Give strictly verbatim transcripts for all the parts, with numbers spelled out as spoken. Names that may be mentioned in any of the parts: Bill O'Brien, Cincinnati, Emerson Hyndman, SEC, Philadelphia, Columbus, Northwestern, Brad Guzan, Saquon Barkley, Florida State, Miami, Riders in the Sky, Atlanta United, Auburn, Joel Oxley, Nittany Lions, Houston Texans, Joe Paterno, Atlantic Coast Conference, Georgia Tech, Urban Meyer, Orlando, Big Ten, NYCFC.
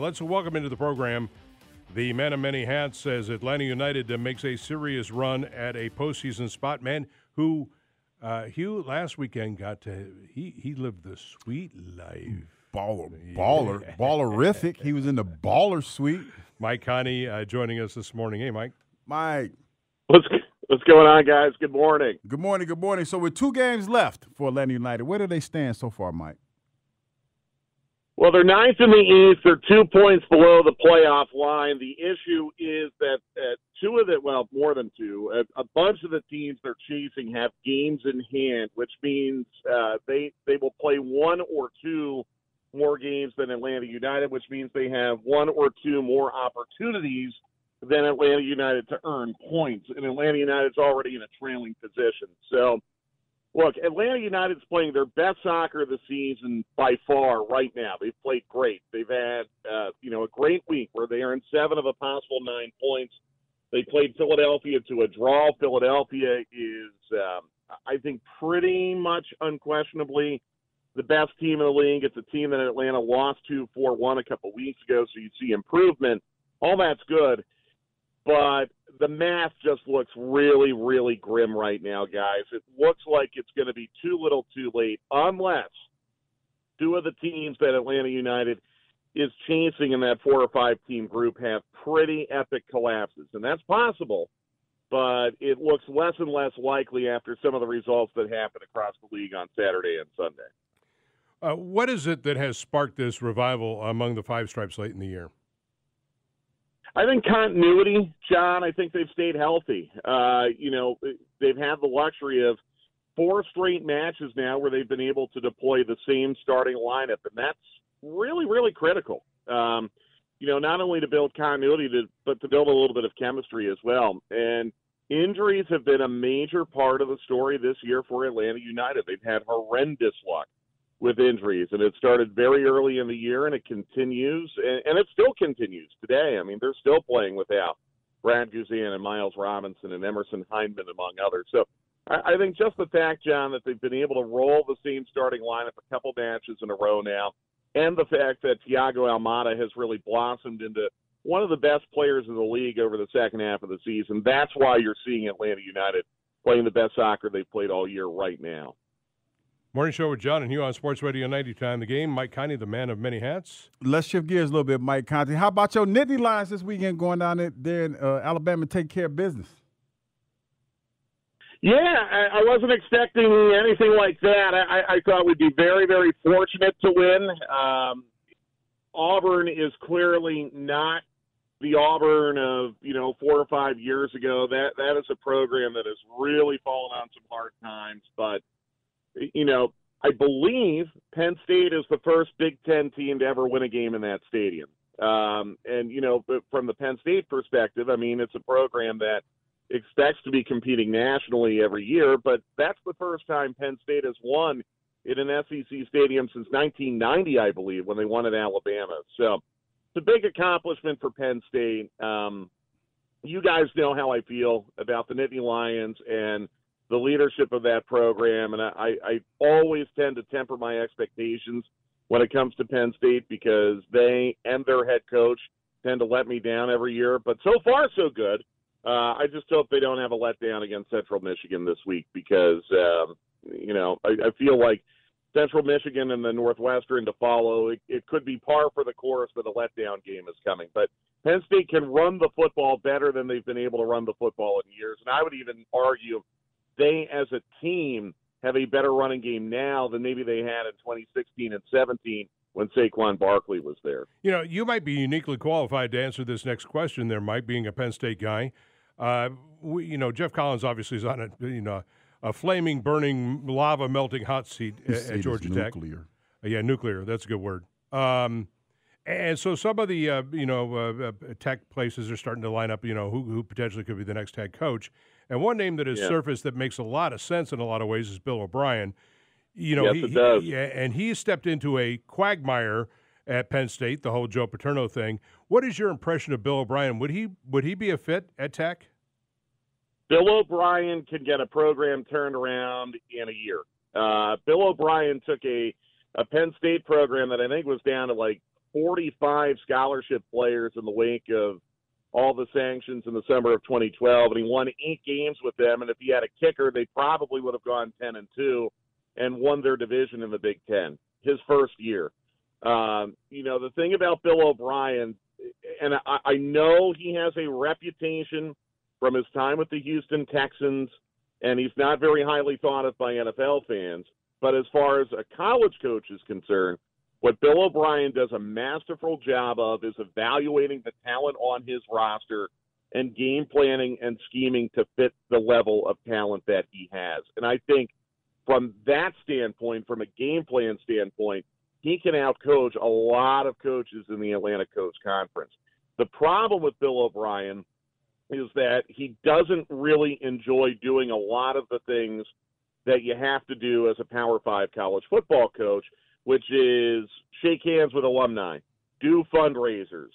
Let's welcome into the program the man of many hats, as Atlanta United makes a serious run at a postseason spot. Man who, uh, Hugh, last weekend got to, he, he lived the sweet life. Baller, baller, yeah. Ballerific. He was in the baller suite. Mike Connie uh, joining us this morning. Hey, Mike. Mike. What's what's going on, guys? Good morning. Good morning, good morning. So with two games left for Atlanta United, where do they stand so far, Mike? Well, they're ninth in the East. They're two points below the playoff line. The issue is that uh, two of the, well, more than two, a, a bunch of the teams they're chasing have games in hand, which means uh, they they will play one or two more games than Atlanta United, which means they have one or two more opportunities than Atlanta United to earn points. And Atlanta United's already in a trailing position. So, look, Atlanta United's playing their best soccer of the season by far right now. They've played great. They've had, uh, you know, a great week where they earned seven of a possible nine points. They played Philadelphia to a draw. Philadelphia is, um, I think, pretty much unquestionably the best team in the league. It's a team that Atlanta lost to four one a couple weeks ago, so you see improvement. All that's good, but the math just looks really, really grim right now, guys. It looks like it's going to be too little too late unless two of the teams that Atlanta United is chasing in that four or five team group have pretty epic collapses, and that's possible, but it looks less and less likely after some of the results that happened across the league on Saturday and Sunday. Uh, what is it that has sparked this revival among the Five Stripes late in the year? I think continuity, John. I think they've stayed healthy. Uh, you know, they've had the luxury of four straight matches now where they've been able to deploy the same starting lineup, and that's really, really critical. Um, you know, not only to build continuity, to, but to build a little bit of chemistry as well. And injuries have been a major part of the story this year for Atlanta United. They've had horrendous luck with injuries, and it started very early in the year, and it continues, and, and it still continues today. I mean, they're still playing without Brad Guzan and Miles Robinson and Emerson Hyndman, among others. So I, I think just the fact, John, that they've been able to roll the same starting lineup a couple matches in a row now, and the fact that Thiago Almada has really blossomed into one of the best players in the league over the second half of the season, that's why you're seeing Atlanta United playing the best soccer they've played all year right now. Morning show with John and Hugh on Sports Radio ninety-time. The Game. Mike Conte, the man of many hats. Let's shift gears a little bit, Mike Conte. How about your Nittany Lions this weekend going down there in uh, Alabama and take care of business? Yeah, I, I wasn't expecting anything like that. I, I thought we'd be very, very fortunate to win. Um, Auburn is clearly not the Auburn of, you know, four or five years ago. That that is a program that has really fallen on some hard times, but you know, I believe Penn State is the first Big Ten team to ever win a game in that stadium. Um, and, you know, from the Penn State perspective, I mean, it's a program that expects to be competing nationally every year, but that's the first time Penn State has won in an S E C stadium since nineteen ninety, I believe, when they won at Alabama. So it's a big accomplishment for Penn State. Um, you guys know how I feel about the Nittany Lions and the leadership of that program, and I, I always tend to temper my expectations when it comes to Penn State because they and their head coach tend to let me down every year. But so far, so good. Uh, I just hope they don't have a letdown against Central Michigan this week because, um, you know, I, I feel like Central Michigan and the Northwestern to follow, it, it could be par for the course, but the letdown game is coming. But Penn State can run the football better than they've been able to run the football in years, and I would even argue – they, as a team, have a better running game now than maybe they had in twenty sixteen and seventeen when Saquon Barkley was there. You know, you might be uniquely qualified to answer this next question there, Mike, being a Penn State guy. Uh, we, you know, Jeff Collins obviously is on a, you know, a flaming, burning, lava-melting hot seat at, at Georgia Tech. Nuclear. Uh, yeah, nuclear. That's a good word. Um, And so some of the, uh, you know, uh, tech places are starting to line up, you know, who, who potentially could be the next head coach. And one name that has yeah. surfaced that makes a lot of sense in a lot of ways is Bill O'Brien. You know, yes, he, it does. He, and he stepped into a quagmire at Penn State, the whole Joe Paterno thing. What is your impression of Bill O'Brien? Would he would he be a fit at Tech? Bill O'Brien can get a program turned around in a year. Uh, Bill O'Brien took a, a Penn State program that I think was down to like forty-five scholarship players in the wake of all the sanctions in the summer of twenty twelve, and he won eight games with them. And if he had a kicker, they probably would have gone ten and two and won their division in the Big Ten his first year. Um, you know, the thing about Bill O'Brien, and I, I know he has a reputation from his time with the Houston Texans, and he's not very highly thought of by N F L fans. But as far as a college coach is concerned, what Bill O'Brien does a masterful job of is evaluating the talent on his roster and game planning and scheming to fit the level of talent that he has. And I think from that standpoint, from a game plan standpoint, he can outcoach a lot of coaches in the Atlantic Coast Conference. The problem with Bill O'Brien is that he doesn't really enjoy doing a lot of the things that you have to do as a Power Five college football coach, which is shake hands with alumni, do fundraisers,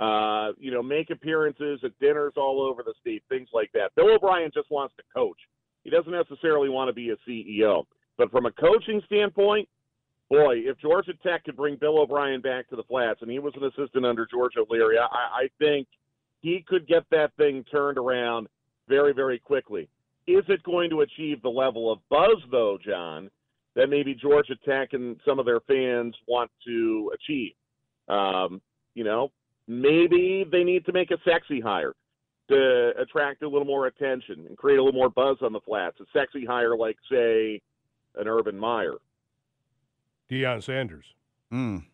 uh, you know, make appearances at dinners all over the state, things like that. Bill O'Brien just wants to coach. He doesn't necessarily want to be a C E O. But from a coaching standpoint, boy, if Georgia Tech could bring Bill O'Brien back to the flats, and he was an assistant under George O'Leary, I, I think he could get that thing turned around very, very quickly. Is it going to achieve the level of buzz, though, John, that maybe Georgia Tech and some of their fans want to achieve? Um, you know, maybe they need to make a sexy hire to attract a little more attention and create a little more buzz on the flats. A sexy hire like, say, an Urban Meyer. Deion Sanders. Mm.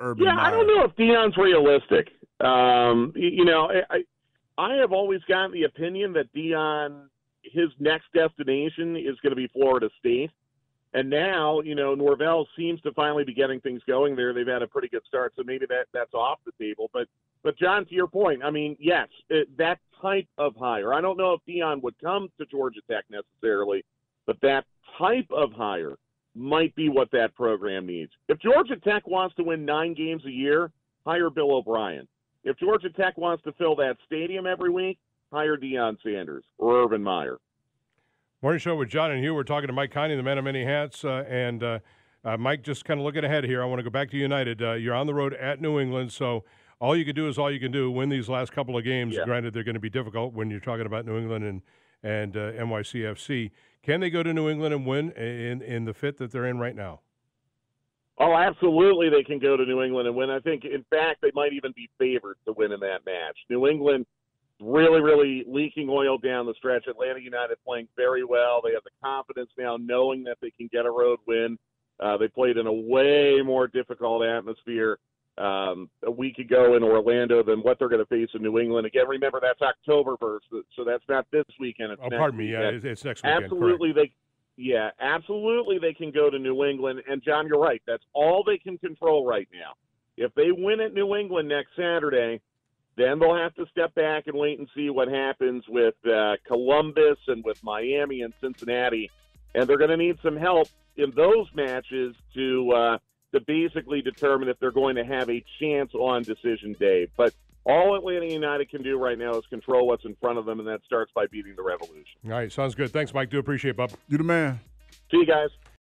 Urban yeah, Meyer. I don't know if Deion's realistic. Um, you know, I I have always gotten the opinion that Deion, his next destination is going to be Florida State. And now, you know, Norvell seems to finally be getting things going there. They've had a pretty good start, so maybe that, that's off the table. But, but John, to your point, I mean, yes, it, that type of hire. I don't know if Deion would come to Georgia Tech necessarily, but that type of hire might be what that program needs. If Georgia Tech wants to win nine games a year, hire Bill O'Brien. If Georgia Tech wants to fill that stadium every week, hire Deion Sanders or Urban Meyer. Morning Show with John and Hugh. We're talking to Mike Kiney, the man of many hats. Uh, and uh, uh, Mike, just kind of looking ahead here, I want to go back to United. Uh, you're on the road at New England, so all you can do is all you can do. Win these last couple of games. Yeah. Granted, they're going to be difficult when you're talking about New England and and uh, N Y C F C. Can they go to New England and win in, in the fit that they're in right now? Oh, absolutely they can go to New England and win. I think, in fact, they might even be favored to win in that match. New England really, really leaking oil down the stretch. Atlanta United playing very well. They have the confidence now knowing that they can get a road win. Uh, they played in a way more difficult atmosphere um, a week ago in Orlando than what they're going to face in New England. Again, remember, that's October first, so that's not this weekend. It's oh, next pardon me, weekend. Yeah, it's next weekend. Absolutely, correct. they. Yeah, absolutely they can go to New England. And, John, you're right. That's all they can control right now. If they win at New England next Saturday, then they'll have to step back and wait and see what happens with uh, Columbus and with Miami and Cincinnati. And they're going to need some help in those matches to uh, to basically determine if they're going to have a chance on Decision Day. But all Atlanta United can do right now is control what's in front of them, and that starts by beating the Revolution. All right, sounds good. Thanks, Mike. Do appreciate it, Bob. You the man. See you guys.